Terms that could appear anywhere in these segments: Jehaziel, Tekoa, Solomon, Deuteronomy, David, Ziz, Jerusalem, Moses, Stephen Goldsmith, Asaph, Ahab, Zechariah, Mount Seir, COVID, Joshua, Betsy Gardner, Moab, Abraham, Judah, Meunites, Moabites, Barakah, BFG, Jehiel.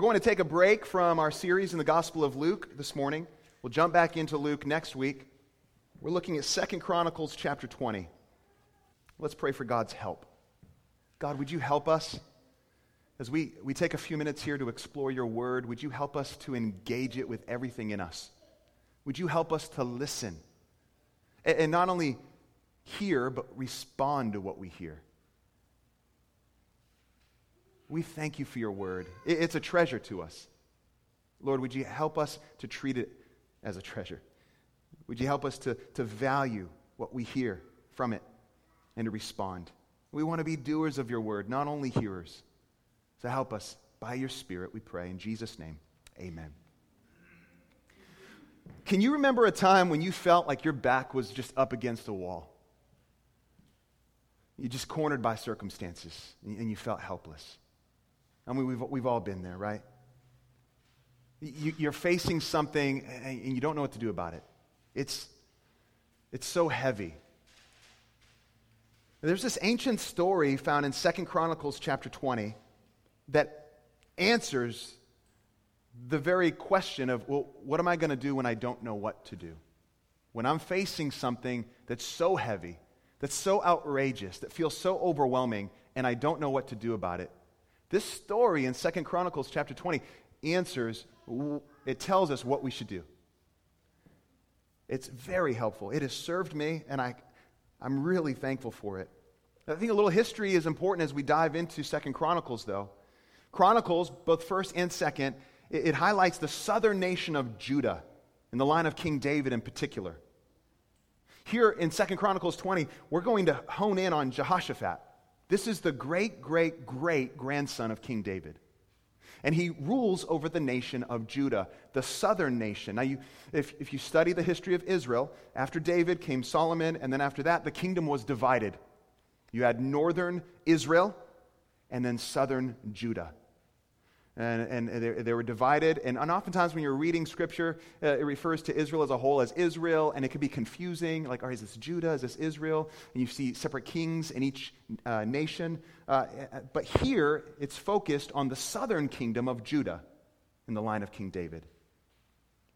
We're going to take a break from our series in the Gospel of Luke this morning. We'll jump back into Luke next week. We're looking at 2 Chronicles chapter 20. Let's pray for God's help. God, would you help us? As we take a few minutes here to explore your word, would you help us to engage it with everything in us? Would you help us to listen? And not only hear, but respond to what we hear. We thank you for your word. It's a treasure to us. Lord, would you help us to treat it as a treasure? Would you help us to value what we hear from it and to respond? We want to be doers of your word, not only hearers. So help us by your Spirit, we pray. In Jesus' name, amen. Can you remember a time when you felt like your back was just up against a wall? You're just cornered by circumstances and you felt helpless. I mean, we've all been there, right? You're facing something and you don't know what to do about it. It's so heavy. There's this ancient story found in 2 Chronicles chapter 20 that answers the very question of, well, what am I going to do when I don't know what to do? When I'm facing something that's so heavy, that's so outrageous, that feels so overwhelming, and I don't know what to do about it. This story in 2 Chronicles chapter 20 answers, it tells us what we should do. It's very helpful. It has served me, and I'm really thankful for it. I think a little history is important as we dive into 2 Chronicles, though. Chronicles, both 1st and 2nd, it highlights the southern nation of Judah, in the line of King David in particular. Here in 2 Chronicles 20, we're going to hone in on Jehoshaphat. This is the great-great-great-grandson of King David. And he rules over the nation of Judah, the southern nation. Now, if you study the history of Israel, after David came Solomon, and then after that, the kingdom was divided. You had northern Israel and then southern Judah. And they were divided. And oftentimes when you're reading Scripture, it refers to Israel as a whole as Israel, and it could be confusing. Like, all right, is this Judah? Is this Israel? And you see separate kings in each nation. But here, it's focused on the southern kingdom of Judah in the line of King David.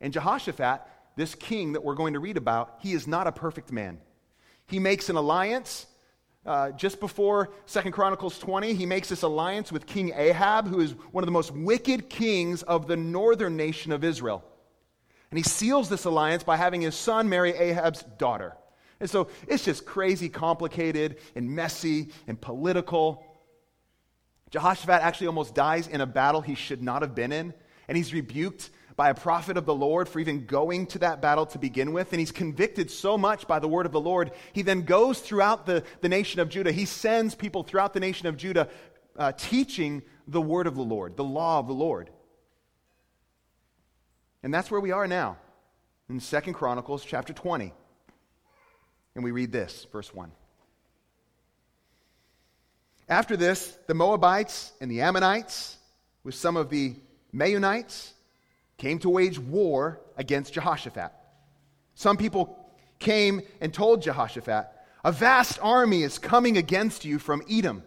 And Jehoshaphat, this king that we're going to read about, he is not a perfect man. He makes an alliance. Just before 2 Chronicles 20, he makes this alliance with King Ahab, who is one of the most wicked kings of the northern nation of Israel. And he seals this alliance by having his son marry Ahab's daughter. And so it's just crazy, complicated, and messy, and political. Jehoshaphat actually almost dies in a battle he should not have been in, and he's rebuked by a prophet of the Lord for even going to that battle to begin with. And he's convicted so much by the word of the Lord, he then goes throughout the nation of Judah. He sends people throughout the nation of Judah teaching the word of the Lord, the law of the Lord. And that's where we are now in 2 Chronicles chapter 20. And we read this, verse 1. After this, the Moabites and the Ammonites, with some of the Meunites, came to wage war against Jehoshaphat. Some people came and told Jehoshaphat, "A vast army is coming against you from Edom,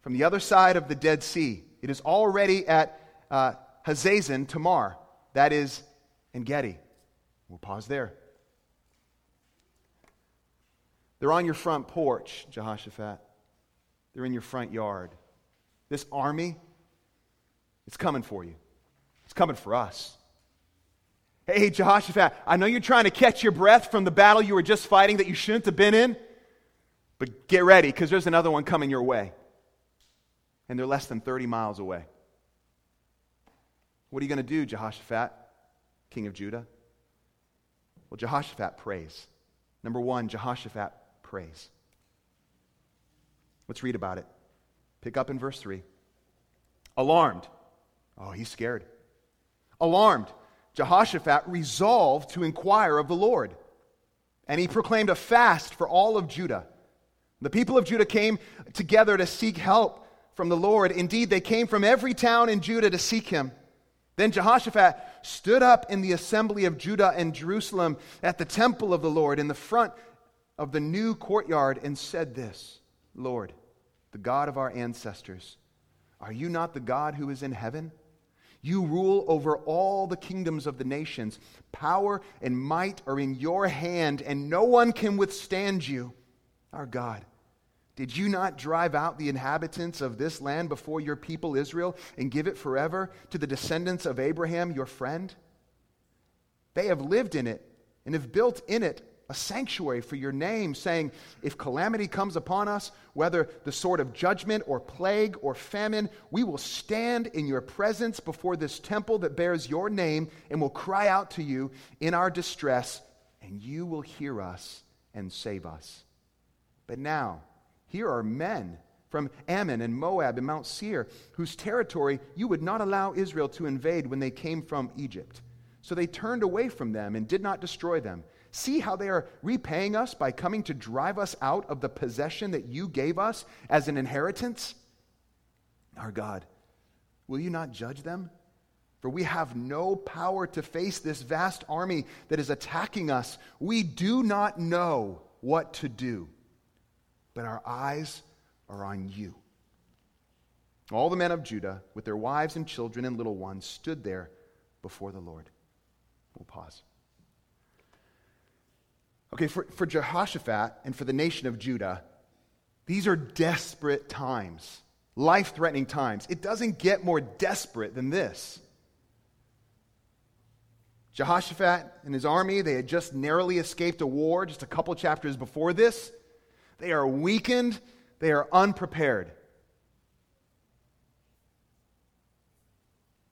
from the other side of the Dead Sea. It is already at Hazazon Tamar," that is, En Gedi. We'll pause there. They're on your front porch, Jehoshaphat. They're in your front yard. This army, it's coming for you. It's coming for us. Hey, Jehoshaphat, I know you're trying to catch your breath from the battle you were just fighting that you shouldn't have been in, but get ready, because there's another one coming your way. And they're less than 30 miles away. What are you going to do, Jehoshaphat, king of Judah? Well, Jehoshaphat prays. Number one, Jehoshaphat prays. Let's read about it. Pick up in verse 3. Alarmed. Oh, he's scared. Alarmed. Jehoshaphat resolved to inquire of the Lord, and he proclaimed a fast for all of Judah. The people of Judah came together to seek help from the Lord. Indeed, they came from every town in Judah to seek him. Then Jehoshaphat stood up in the assembly of Judah and Jerusalem at the temple of the Lord in the front of the new courtyard and said this, "Lord, the God of our ancestors, are you not the God who is in heaven? You rule over all the kingdoms of the nations. Power and might are in your hand, and no one can withstand you. Our God, did you not drive out the inhabitants of this land before your people Israel and give it forever to the descendants of Abraham, your friend? They have lived in it and have built in it a sanctuary for your name, saying, if calamity comes upon us, whether the sword of judgment or plague or famine, we will stand in your presence before this temple that bears your name and will cry out to you in our distress, and you will hear us and save us. But now, here are men from Ammon and Moab and Mount Seir, whose territory you would not allow Israel to invade when they came from Egypt. So they turned away from them and did not destroy them. See how they are repaying us by coming to drive us out of the possession that you gave us as an inheritance? Our God, will you not judge them? For we have no power to face this vast army that is attacking us. We do not know what to do, but our eyes are on you. All the men of Judah, with their wives and children and little ones, stood there before the Lord. We'll pause. Okay, for Jehoshaphat and for the nation of Judah, these are desperate times, life-threatening times. It doesn't get more desperate than this. Jehoshaphat and his army, they had just narrowly escaped a war just a couple chapters before this. They are weakened. They are unprepared.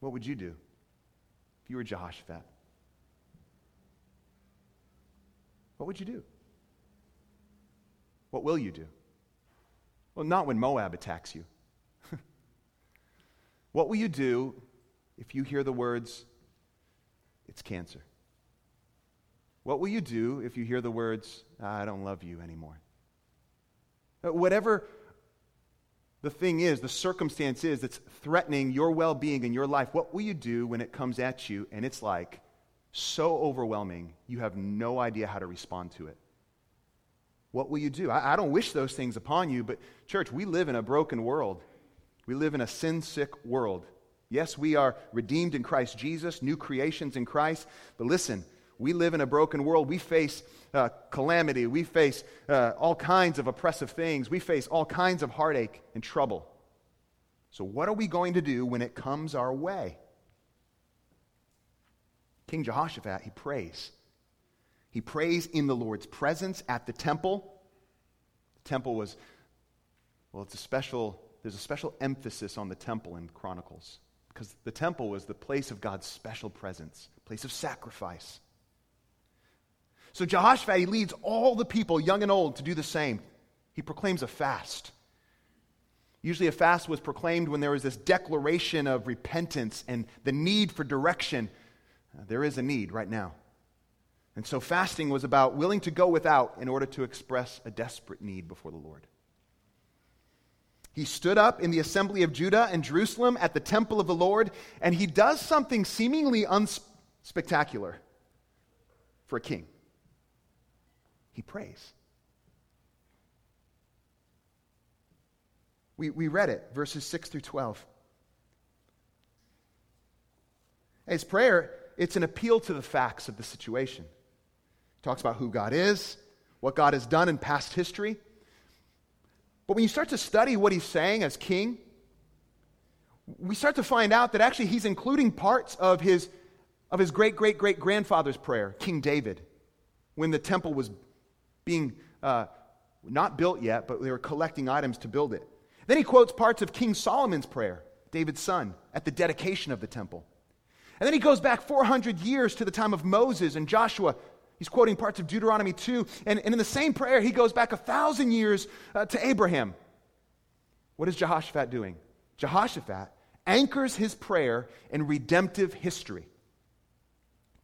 What would you do if you were Jehoshaphat? What would you do? What will you do? Well, not when Moab attacks you. What will you do if you hear the words, it's cancer? What will you do if you hear the words, I don't love you anymore? Whatever the thing is, the circumstance is that's threatening your well-being in your life, what will you do when it comes at you and it's like, so overwhelming, you have no idea how to respond to it? What will you do? I don't wish those things upon you, but church, we live in a broken world. We live in a sin-sick world. Yes, we are redeemed in Christ Jesus, new creations in Christ, but listen, we live in a broken world. We face calamity. We face all kinds of oppressive things. We face all kinds of heartache and trouble. So what are we going to do when it comes our way? King Jehoshaphat, he prays. He prays in the Lord's presence at the temple. The temple was, well, there's a special emphasis on the temple in Chronicles, because the temple was the place of God's special presence, place of sacrifice. So Jehoshaphat, he leads all the people, young and old, to do the same. He proclaims a fast. Usually a fast was proclaimed when there was this declaration of repentance and the need for direction. There is a need right now. And so fasting was about willing to go without in order to express a desperate need before the Lord. He stood up in the assembly of Judah and Jerusalem at the temple of the Lord, and he does something seemingly unspectacular for a king. He prays. We read it, verses 6 through 12. His prayer, it's an appeal to the facts of the situation. It talks about who God is, what God has done in past history. But when you start to study what he's saying as king, we start to find out that actually he's including parts of his great-great-great-grandfather's prayer, King David, when the temple was being not built yet, but they were collecting items to build it. Then he quotes parts of King Solomon's prayer, David's son, at the dedication of the temple. And then he goes back 400 years to the time of Moses and Joshua. He's quoting parts of Deuteronomy 2. And in the same prayer, he goes back 1,000 years to Abraham. What is Jehoshaphat doing? Jehoshaphat anchors his prayer in redemptive history.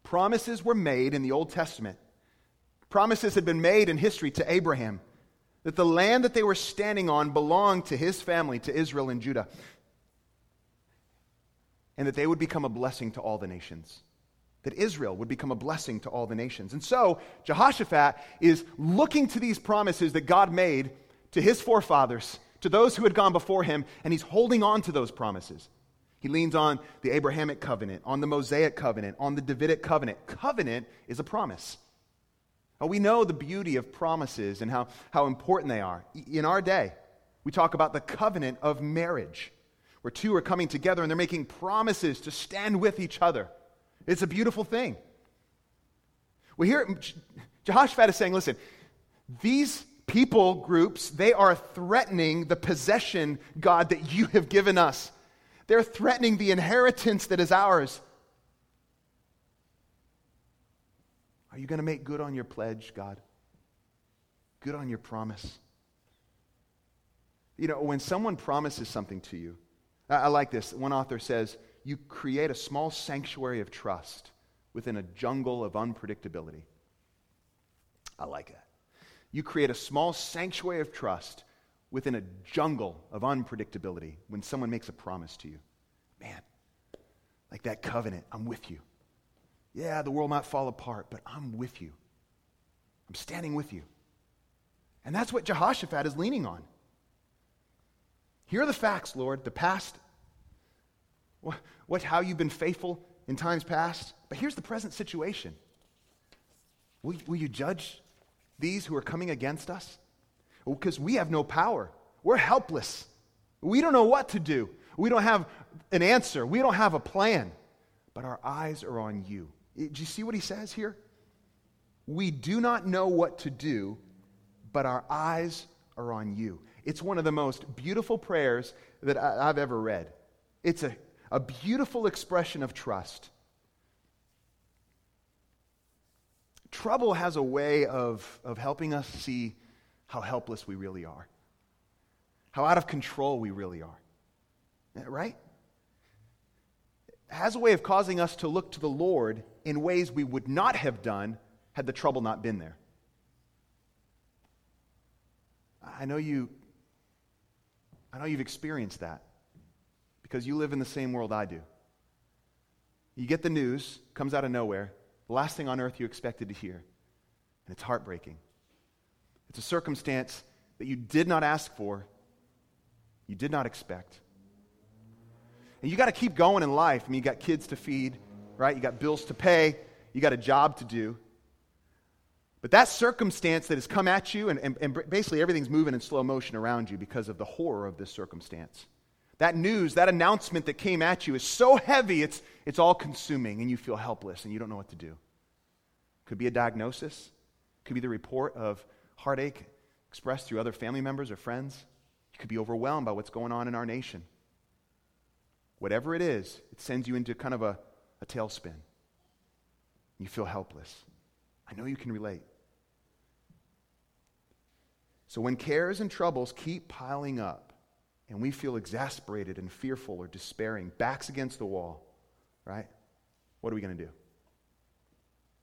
Promises were made in the Old Testament. Promises had been made in history to Abraham that the land that they were standing on belonged to his family, to Israel and Judah, and that they would become a blessing to all the nations, that Israel would become a blessing to all the nations. And so Jehoshaphat is looking to these promises that God made to his forefathers, to those who had gone before him, and he's holding on to those promises. He leans on the Abrahamic covenant, on the Mosaic covenant, on the Davidic covenant. Covenant is a promise. Oh, we know the beauty of promises and how important they are. In our day, we talk about the covenant of marriage, where two are coming together and they're making promises to stand with each other. It's a beautiful thing. Well, here Jehoshaphat is saying, listen, these people groups, they are threatening the possession, God, that you have given us. They're threatening the inheritance that is ours. Are you going to make good on your pledge, God? Good on your promise? You know, when someone promises something to you, I like this. One author says, you create a small sanctuary of trust within a jungle of unpredictability. I like that. You create a small sanctuary of trust within a jungle of unpredictability when someone makes a promise to you. Man, like that covenant, I'm with you. Yeah, the world might fall apart, but I'm with you. I'm standing with you. And that's what Jehoshaphat is leaning on. Here are the facts, Lord, the past, how you've been faithful in times past, but here's the present situation. Will you judge these who are coming against us? Because we have no power. We're helpless. We don't know what to do. We don't have an answer. We don't have a plan. But our eyes are on you. Do you see what he says here? We do not know what to do, but our eyes are on you. It's one of the most beautiful prayers that I've ever read. It's a beautiful expression of trust. Trouble has a way of helping us see how helpless we really are, how out of control we really are, right? It has a way of causing us to look to the Lord in ways we would not have done had the trouble not been there. I know you've experienced that because you live in the same world I do. You get the news, comes out of nowhere, the last thing on earth you expected to hear, and it's heartbreaking. It's a circumstance that you did not ask for, you did not expect. And you got to keep going in life. I mean, you got kids to feed, right? You got bills to pay. You got a job to do. But that circumstance that has come at you, and basically everything's moving in slow motion around you because of the horror of this circumstance. That news, that announcement that came at you is so heavy, it's all-consuming, and you feel helpless, and you don't know what to do. Could be a diagnosis. Could be the report of heartache expressed through other family members or friends. You could be overwhelmed by what's going on in our nation. Whatever it is, it sends you into kind of a tailspin. You feel helpless. I know you can relate. So when cares and troubles keep piling up and we feel exasperated and fearful or despairing, backs against the wall, right? What are we going to do?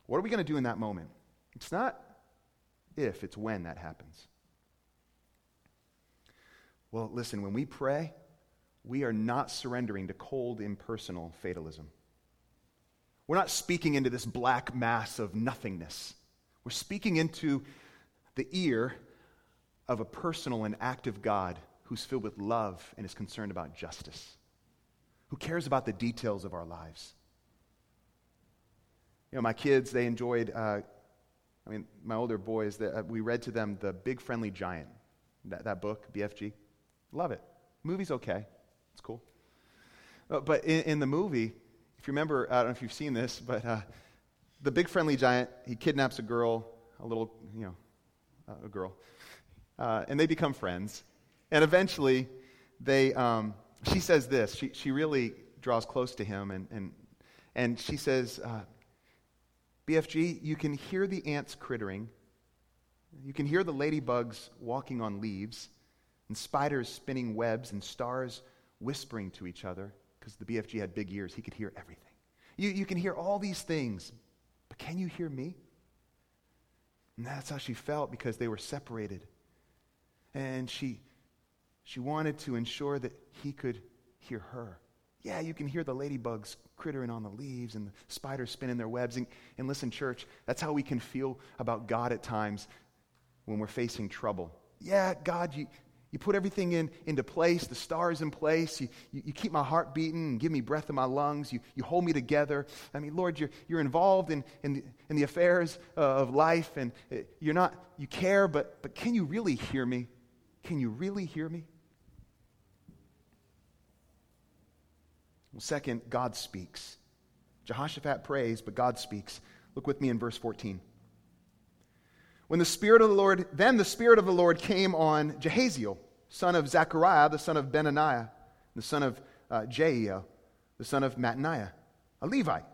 What are we going to do in that moment? It's not if, it's when that happens. Well, listen, when we pray, we are not surrendering to cold, impersonal fatalism. We're not speaking into this black mass of nothingness. We're speaking into the ear of a personal and active God who's filled with love and is concerned about justice, who cares about the details of our lives. You know, my kids, they enjoyed... my older boys, we read to them The Big Friendly Giant, that book, BFG. Love it. Movie's okay. It's cool. But in the movie, if you remember, I don't know if you've seen this, but the Big Friendly Giant, he kidnaps a girl, and they become friends. And eventually, she says this. She really draws close to him, and she says... BFG, you can hear the ants crittering. You can hear the ladybugs walking on leaves and spiders spinning webs and stars whispering to each other because the BFG had big ears. He could hear everything. You can hear all these things, but can you hear me? And that's how she felt because they were separated. And she wanted to ensure that he could hear her. Yeah, you can hear the ladybugs crittering on the leaves and the spiders spinning their webs. And listen, church, that's how we can feel about God at times when we're facing trouble. Yeah, God, You put everything into place, the stars in place. You keep my heart beating and give me breath in my lungs. You hold me together. I mean, Lord, you're involved in the affairs of life, and you're not, you care, but can you really hear me? Can you really hear me? Well, second, God speaks. Jehoshaphat prays, but God speaks. Look with me in verse 14. Then the Spirit of the Lord came on Jehaziel, son of Zechariah, the son of Benaniah, the son of Jehiel, the son of Mattaniah, a Levite,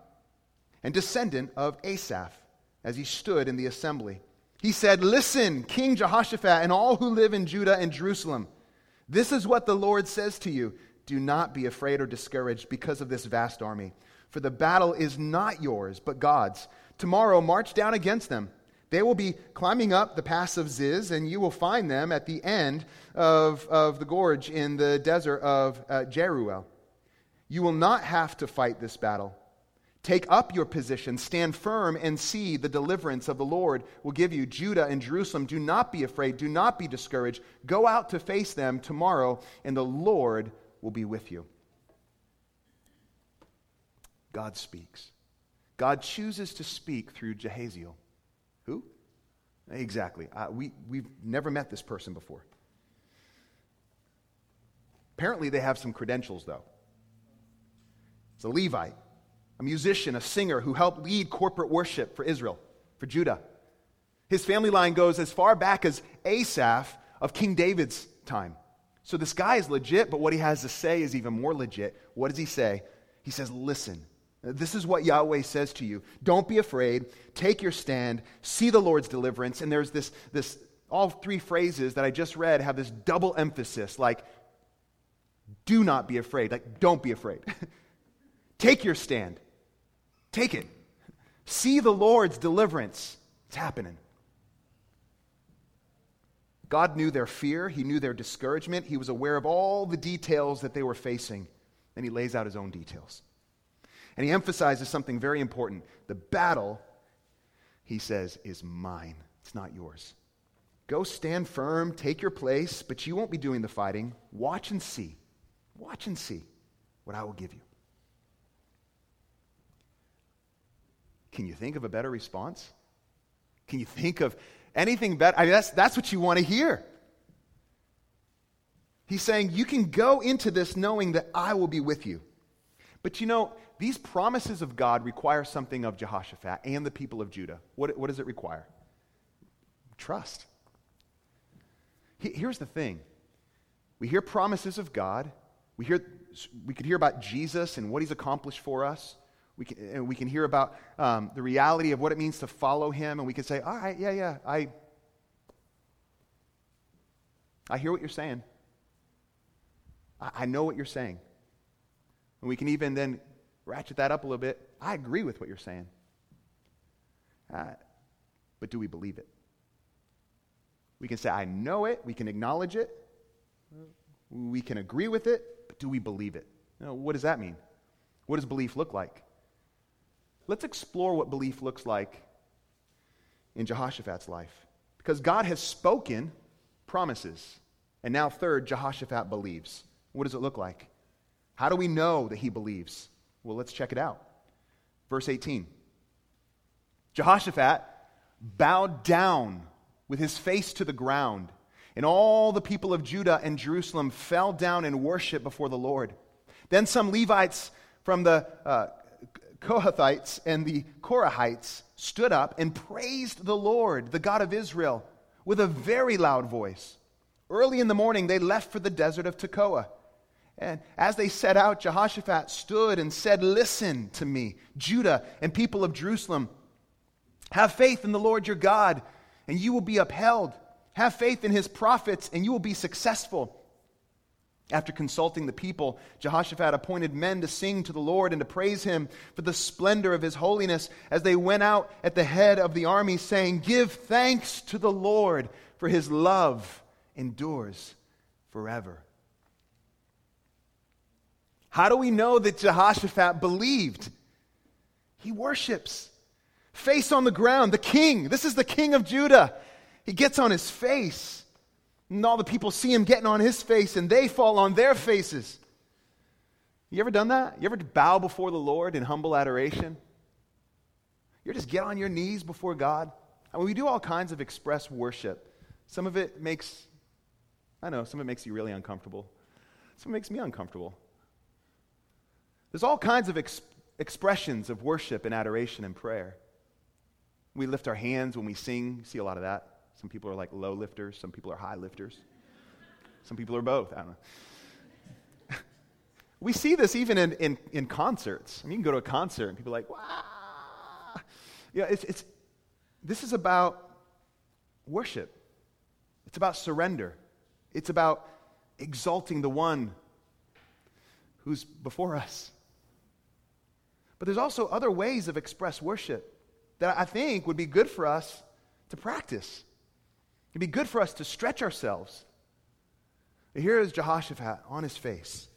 and descendant of Asaph, as he stood in the assembly. He said, "Listen, King Jehoshaphat, and all who live in Judah and Jerusalem, this is what the Lord says to you. Do not be afraid or discouraged because of this vast army, for the battle is not yours, but God's. Tomorrow march down against them. They will be climbing up the pass of Ziz, and you will find them at the end of the gorge in the desert of Jeruel. You will not have to fight this battle. Take up your position, stand firm, and see the deliverance of the Lord will give you. Judah and Jerusalem, do not be afraid, do not be discouraged. Go out to face them tomorrow, and the Lord will be with you." God speaks. God chooses to speak through Jehaziel. Who? Exactly. We've never met this person before. Apparently they have some credentials, though. It's a Levite, a musician, a singer who helped lead corporate worship for Israel, for Judah. His family line goes as far back as Asaph of King David's time. So this guy is legit, but what he has to say is even more legit. What does he say? He says, "Listen, this is what Yahweh says to you. Don't be afraid. Take your stand. See the Lord's deliverance." And there's this all three phrases that I just read have this double emphasis, like, do not be afraid. Like, don't be afraid. Take your stand. Take it. See the Lord's deliverance. It's happening. God knew their fear. He knew their discouragement. He was aware of all the details that they were facing. And he lays out his own details. And he emphasizes something very important. The battle, he says, is mine. It's not yours. Go stand firm, take your place, but you won't be doing the fighting. Watch and see. Watch and see what I will give you. Can you think of a better response? Can you think of anything better? I mean, that's what you want to hear. He's saying, you can go into this knowing that I will be with you. But you know, these promises of God require something of Jehoshaphat and the people of Judah. What does it require? Trust. Here's the thing. We hear promises of God. We could hear about Jesus and what he's accomplished for us. We can hear about the reality of what it means to follow him. And we can say, all right, yeah, I hear what you're saying. I know what you're saying. And we can even then ratchet that up a little bit. I agree with what you're saying. But do we believe it? We can say, I know it. We can acknowledge it. We can agree with it. But do we believe it? Now, what does that mean? What does belief look like? Let's explore what belief looks like in Jehoshaphat's life. Because God has spoken promises. And now third, Jehoshaphat believes. What does it look like? How do we know that he believes? Well, let's check it out. Verse 18. Jehoshaphat bowed down with his face to the ground, and all the people of Judah and Jerusalem fell down in worship before the Lord. Then some Levites from the Kohathites and the Korahites stood up and praised the Lord, the God of Israel, with a very loud voice. Early in the morning, they left for the desert of Tekoa. And as they set out, Jehoshaphat stood and said, "Listen to me, Judah and people of Jerusalem. Have faith in the Lord your God, and you will be upheld. Have faith in his prophets, and you will be successful." After consulting the people, Jehoshaphat appointed men to sing to the Lord and to praise him for the splendor of his holiness as they went out at the head of the army, saying, "Give thanks to the Lord, for his love endures forever." How do we know that Jehoshaphat believed? He worships. Face on the ground, the king. This is the king of Judah. He gets on his face. And all the people see him getting on his face, and they fall on their faces. You ever done that? You ever bow before the Lord in humble adoration? You ever just get on your knees before God? I mean, we do all kinds of express worship. Some of it makes, some of it makes you really uncomfortable. Some of it makes me uncomfortable. There's all kinds of expressions of worship and adoration and prayer. We lift our hands when we sing. You see a lot of that. Some people are like low lifters. Some people are high lifters. Some people are both. I don't know. We see this even in concerts. I mean, you can go to a concert and people are like, wow. You know, this is about worship. It's about surrender. It's about exalting the one who's before us. But there's also other ways of express worship that I think would be good for us to practice. It'd be good for us to stretch ourselves. Here is Jehoshaphat on his face,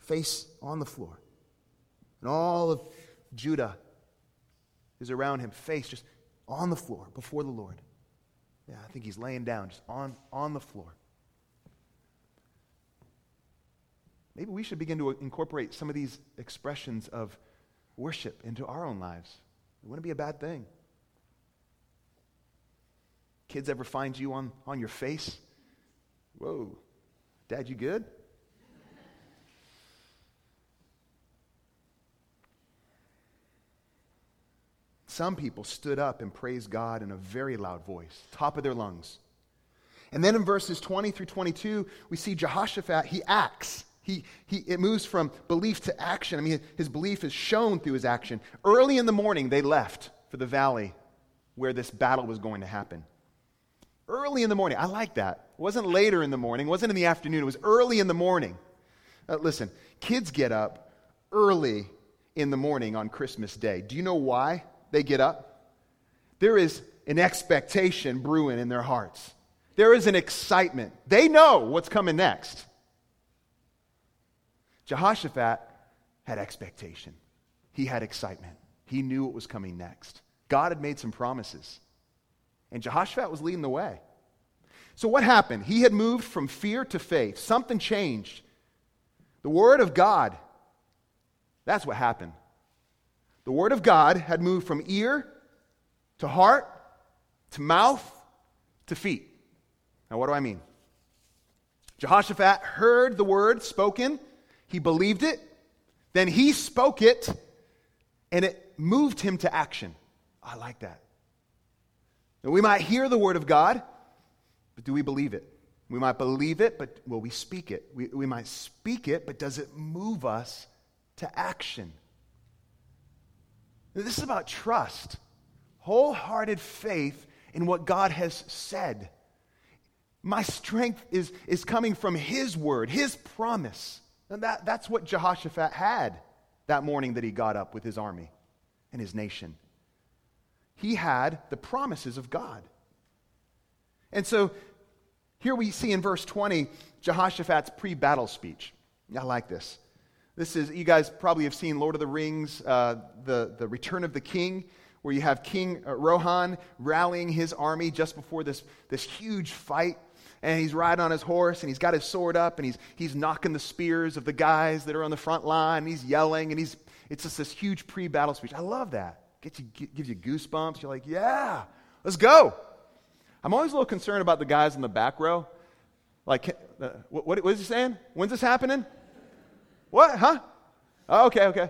face on the floor. And all of Judah is around him, face just on the floor before the Lord. Yeah, I think he's laying down just on the floor. Maybe we should begin to incorporate some of these expressions of worship into our own lives. It wouldn't be a bad thing. Kids ever find you on your face? Whoa, Dad, you good? Some people stood up and praised God in a very loud voice, top of their lungs. And then in verses 20 through 22, we see Jehoshaphat, he acts. It moves from belief to action. I mean, his belief is shown through his action. Early in the morning, they left for the valley where this battle was going to happen. Early in the morning. I like that. It wasn't later in the morning. It wasn't in the afternoon. It was early in the morning. Listen, kids get up early in the morning on Christmas Day. Do you know why they get up? There is an expectation brewing in their hearts. There is an excitement. They know what's coming next. Jehoshaphat had expectation. He had excitement. He knew what was coming next. God had made some promises. And Jehoshaphat was leading the way. So what happened? He had moved from fear to faith. Something changed. The word of God, that's what happened. The word of God had moved from ear to heart to mouth to feet. Now what do I mean? Jehoshaphat heard the word spoken. He believed it, then he spoke it, and it moved him to action. I like that. Now, we might hear the word of God, but do we believe it? We might believe it, but will we speak it? We might speak it, but does it move us to action? Now, this is about trust, wholehearted faith in what God has said. My strength is coming from His word, His promise. And that's what Jehoshaphat had that morning that he got up with his army and his nation. He had the promises of God. And so here we see in verse 20, Jehoshaphat's pre-battle speech. I like this. This is, you guys probably have seen Lord of the Rings, the Return of the King, where you have King Rohan rallying his army just before this huge fight. And he's riding on his horse, and he's got his sword up, and he's knocking the spears of the guys that are on the front line, and he's yelling, and it's just this huge pre-battle speech. I love that. Gives you goosebumps. You're like, yeah, let's go. I'm always a little concerned about the guys in the back row. Like, what is he saying? When's this happening? What? Huh? Oh, okay.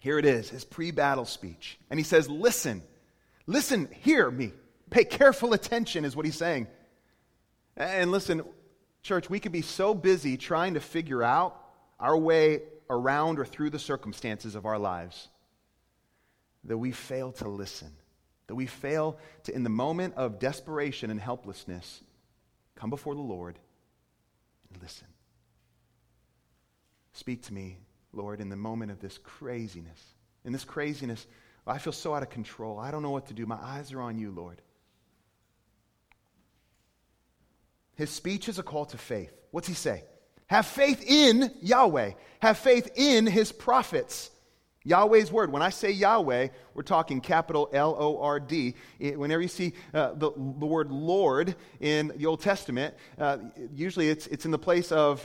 Here it is, his pre-battle speech. And he says, Listen, hear me. Pay careful attention is what he's saying. And listen, church, we could be so busy trying to figure out our way around or through the circumstances of our lives that we fail to listen, that we fail to, in the moment of desperation and helplessness, come before the Lord and listen. Speak to me, Lord, in the moment of this craziness. In this craziness, I feel so out of control. I don't know what to do. My eyes are on you, Lord. His speech is a call to faith. What's he say? Have faith in Yahweh. Have faith in his prophets. Yahweh's word. When I say Yahweh, we're talking capital L-O-R-D. Whenever you see the word Lord in the Old Testament, usually it's in the place of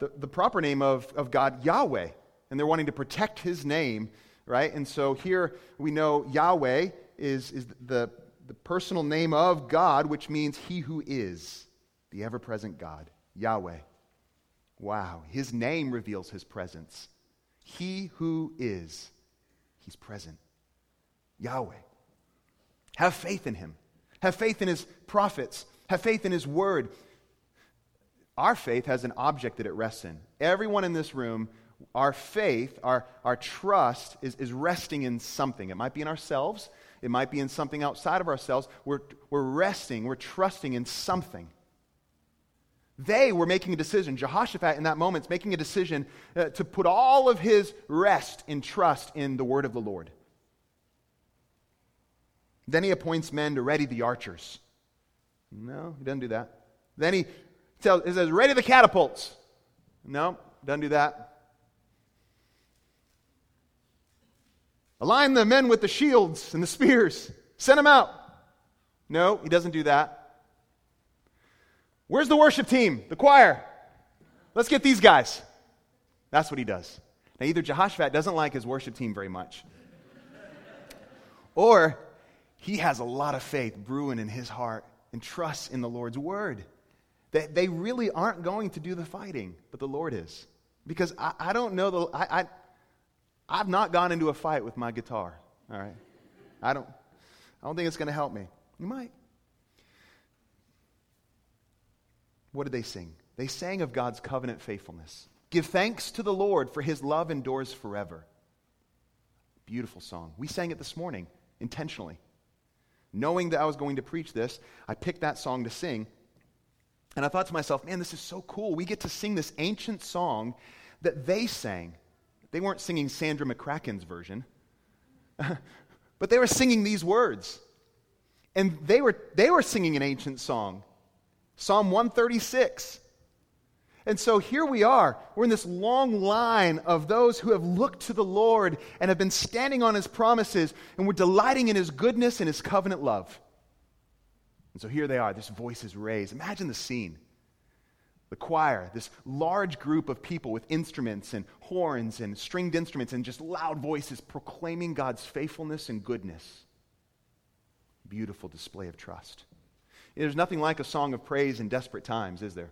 the proper name of God, Yahweh. And they're wanting to protect his name, right? And so here we know Yahweh is the personal name of God, which means he who is, the ever-present God, Yahweh. Wow, his name reveals his presence. He who is, he's present. Yahweh. Have faith in him. Have faith in his prophets. Have faith in his word. Our faith has an object that it rests in. Everyone in this room, our faith, our trust is resting in something. It might be in ourselves. It might be in something outside of ourselves. We're resting. We're trusting in something. They were making a decision. Jehoshaphat in that moment is making a decision to put all of his rest and trust in the word of the Lord. Then he appoints men to ready the archers. No, he doesn't do that. Then he says, ready the catapults. No, doesn't do that. Align the men with the shields and the spears. Send them out. No, he doesn't do that. Where's the worship team? The choir. Let's get these guys. That's what he does. Now, either Jehoshaphat doesn't like his worship team very much, or he has a lot of faith brewing in his heart and trust in the Lord's word. They really aren't going to do the fighting, but the Lord is. Because I don't know, I've not gone into a fight with my guitar, all right? I don't think it's going to help me. You might. What did they sing? They sang of God's covenant faithfulness. Give thanks to the Lord, for his love endures forever. Beautiful song. We sang it this morning intentionally. Knowing that I was going to preach this, I picked that song to sing. And I thought to myself, man, this is so cool. We get to sing this ancient song that they sang. They weren't singing Sandra McCracken's version. But they were singing these words. And they were singing an ancient song. Psalm 136. And so here we are. We're in this long line of those who have looked to the Lord and have been standing on his promises, and we're delighting in his goodness and his covenant love. And so here they are. This voice is raised. Imagine the scene. The choir, this large group of people with instruments and horns and stringed instruments and just loud voices proclaiming God's faithfulness and goodness. Beautiful display of trust. There's nothing like a song of praise in desperate times, is there?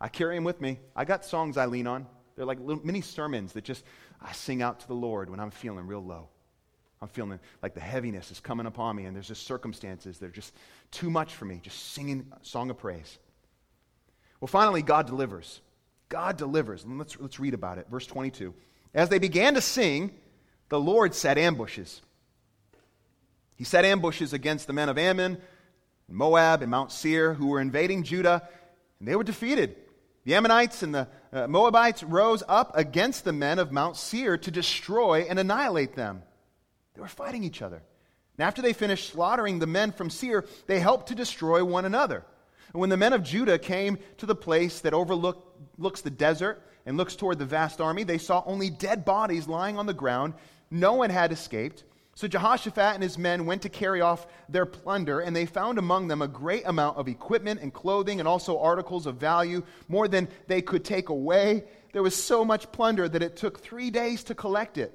I carry them with me. I got songs I lean on. They're like little mini sermons that just I sing out to the Lord when I'm feeling real low. I'm feeling like the heaviness is coming upon me, and there's just circumstances that are just too much for me, just singing a song of praise. Well, finally, God delivers. God delivers. And let's read about it. Verse 22. As they began to sing, the Lord set ambushes. He set ambushes against the men of Ammon, Moab, and Mount Seir, who were invading Judah, and they were defeated. The Ammonites and the Moabites rose up against the men of Mount Seir to destroy and annihilate them. They were fighting each other. And after they finished slaughtering the men from Seir, they helped to destroy one another. And when the men of Judah came to the place that overlooks the desert and looks toward the vast army, they saw only dead bodies lying on the ground. No one had escaped. So Jehoshaphat and his men went to carry off their plunder, and they found among them a great amount of equipment and clothing and also articles of value, more than they could take away. There was so much plunder that it took 3 days to collect it.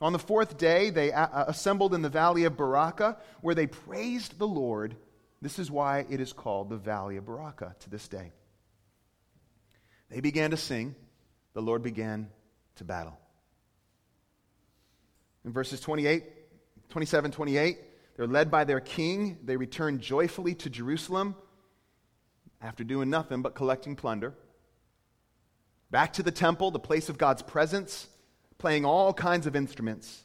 On the fourth day, they assembled in the valley of Barakah, where they praised the Lord. This is why it is called the valley of Barakah to this day. They began to sing. The Lord began to battle. In verses 27, 28, they're led by their king. They return joyfully to Jerusalem after doing nothing but collecting plunder. Back to the temple, the place of God's presence, playing all kinds of instruments.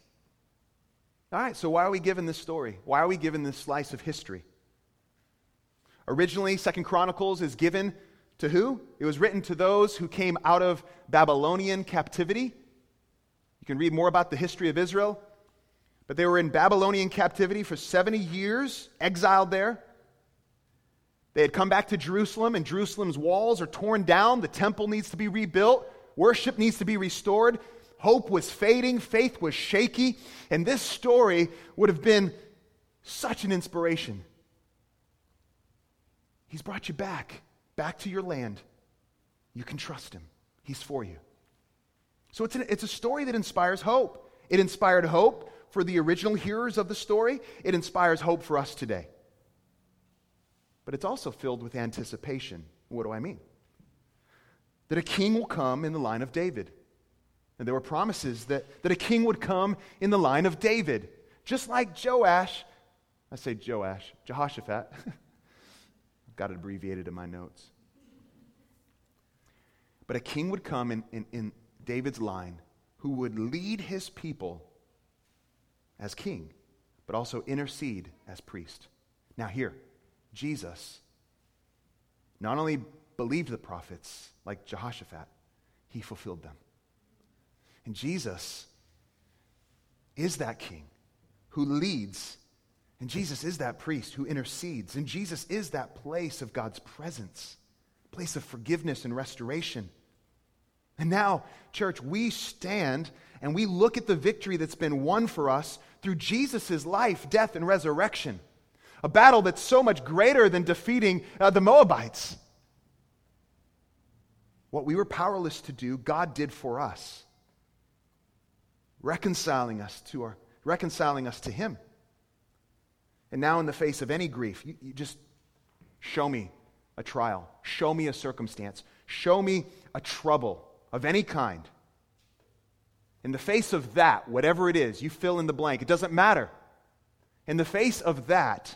All right, so why are we given this story? Why are we given this slice of history? Originally, 2 Chronicles is given to who? It was written to those who came out of Babylonian captivity. You can read more about the history of Israel. But they were in Babylonian captivity for 70 years, exiled there. They had come back to Jerusalem, and Jerusalem's walls are torn down. The temple needs to be rebuilt. Worship needs to be restored. Hope was fading, faith was shaky, and this story would have been such an inspiration. He's brought you back to your land. You can trust him. He's for you. So it's a story that inspires hope. It inspired hope for the original hearers of the story. It inspires hope for us today. But it's also filled with anticipation. What do I mean? That a king will come in the line of David. And there were promises that a king would come in the line of David. Just like Jehoshaphat. I've got it abbreviated in my notes. But a king would come in David's line who would lead his people as king, but also intercede as priest. Now here, Jesus not only believed the prophets like Jehoshaphat, he fulfilled them. And Jesus is that king who leads, and Jesus is that priest who intercedes, and Jesus is that place of God's presence, place of forgiveness and restoration. And now, church, we stand and we look at the victory that's been won for us through Jesus' life, death, and resurrection. A battle that's so much greater than defeating the Moabites. What we were powerless to do, God did for us, reconciling us to Him. And now, in the face of any grief, you just show me a trial, show me a circumstance, show me a trouble of any kind. In the face of that, whatever it is, you fill in the blank. It doesn't matter. In the face of that,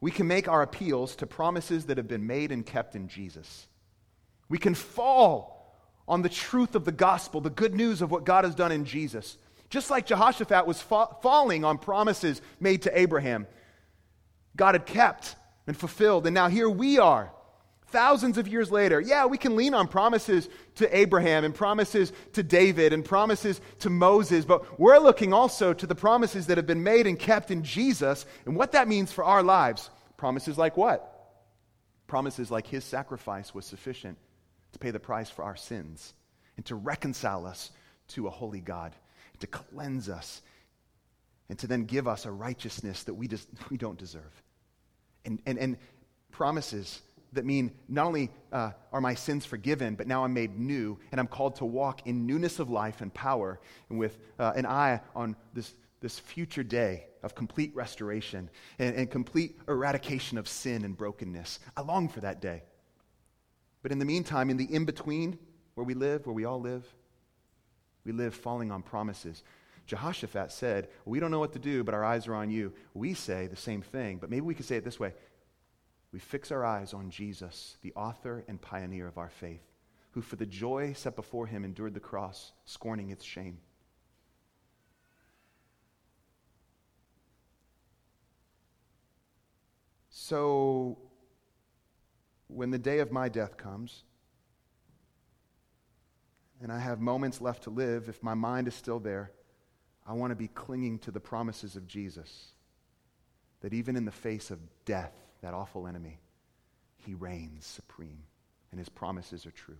we can make our appeals to promises that have been made and kept in Jesus. We can fall on the truth of the gospel, the good news of what God has done in Jesus. Just like Jehoshaphat was falling on promises made to Abraham, God had kept and fulfilled. And now here we are, thousands of years later. Yeah, we can lean on promises to Abraham and promises to David and promises to Moses, but we're looking also to the promises that have been made and kept in Jesus and what that means for our lives. Promises like what? Promises like His sacrifice was sufficient to pay the price for our sins and to reconcile us to a holy God, to cleanse us, and to then give us a righteousness that we don't deserve. And promises that mean not only are my sins forgiven, but now I'm made new, and I'm called to walk in newness of life and power, and with an eye on this future day of complete restoration and complete eradication of sin and brokenness. I long for that day. But in the meantime, in the in-between where we all live, we live falling on promises. Jehoshaphat said, we don't know what to do, but our eyes are on you. We say the same thing, but maybe we could say it this way. We fix our eyes on Jesus, the author and pioneer of our faith, who for the joy set before him endured the cross, scorning its shame. So, when the day of my death comes, and I have moments left to live, if my mind is still there, I want to be clinging to the promises of Jesus, that even in the face of death, that awful enemy, he reigns supreme, and his promises are true.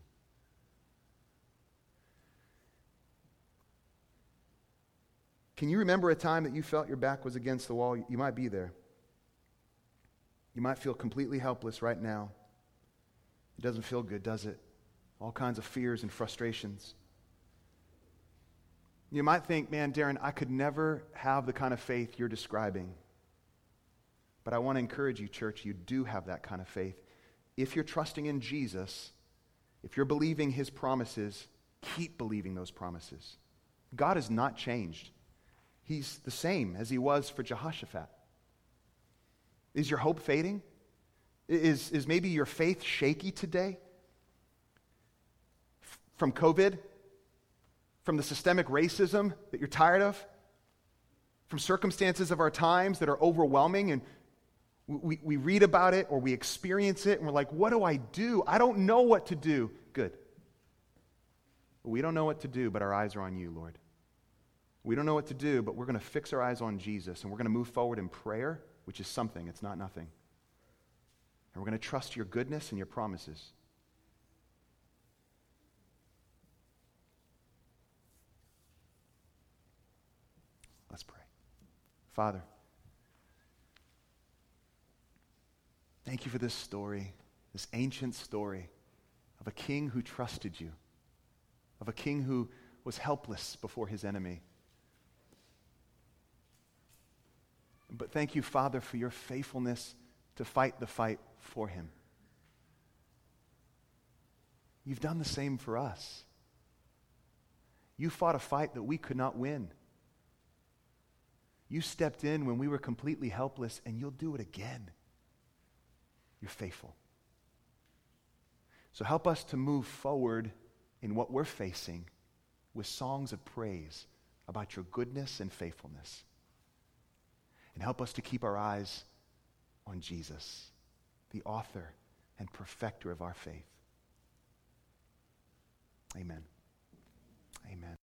Can you remember a time that you felt your back was against the wall? You might be there. You might feel completely helpless right now. It doesn't feel good, does it? All kinds of fears and frustrations. You might think, man, Darren, I could never have the kind of faith you're describing. But I want to encourage you, church, you do have that kind of faith. If you're trusting in Jesus, if you're believing His promises, keep believing those promises. God has not changed. He's the same as He was for Jehoshaphat. Is your hope fading? Is maybe your faith shaky today? From COVID? From the systemic racism that you're tired of, from circumstances of our times that are overwhelming, and we read about it or we experience it, and we're like, what do I do? I don't know what to do. Good. We don't know what to do, but our eyes are on you, Lord. We don't know what to do, but we're going to fix our eyes on Jesus, and we're going to move forward in prayer, which is something, it's not nothing. And we're going to trust your goodness and your promises. Let's pray. Father, thank you for this story, this ancient story of a king who trusted you, of a king who was helpless before his enemy. But thank you, Father, for your faithfulness to fight the fight for him. You've done the same for us. You fought a fight that we could not win. You stepped in when we were completely helpless, and you'll do it again. You're faithful. So help us to move forward in what we're facing with songs of praise about your goodness and faithfulness. And help us to keep our eyes on Jesus, the author and perfecter of our faith. Amen. Amen.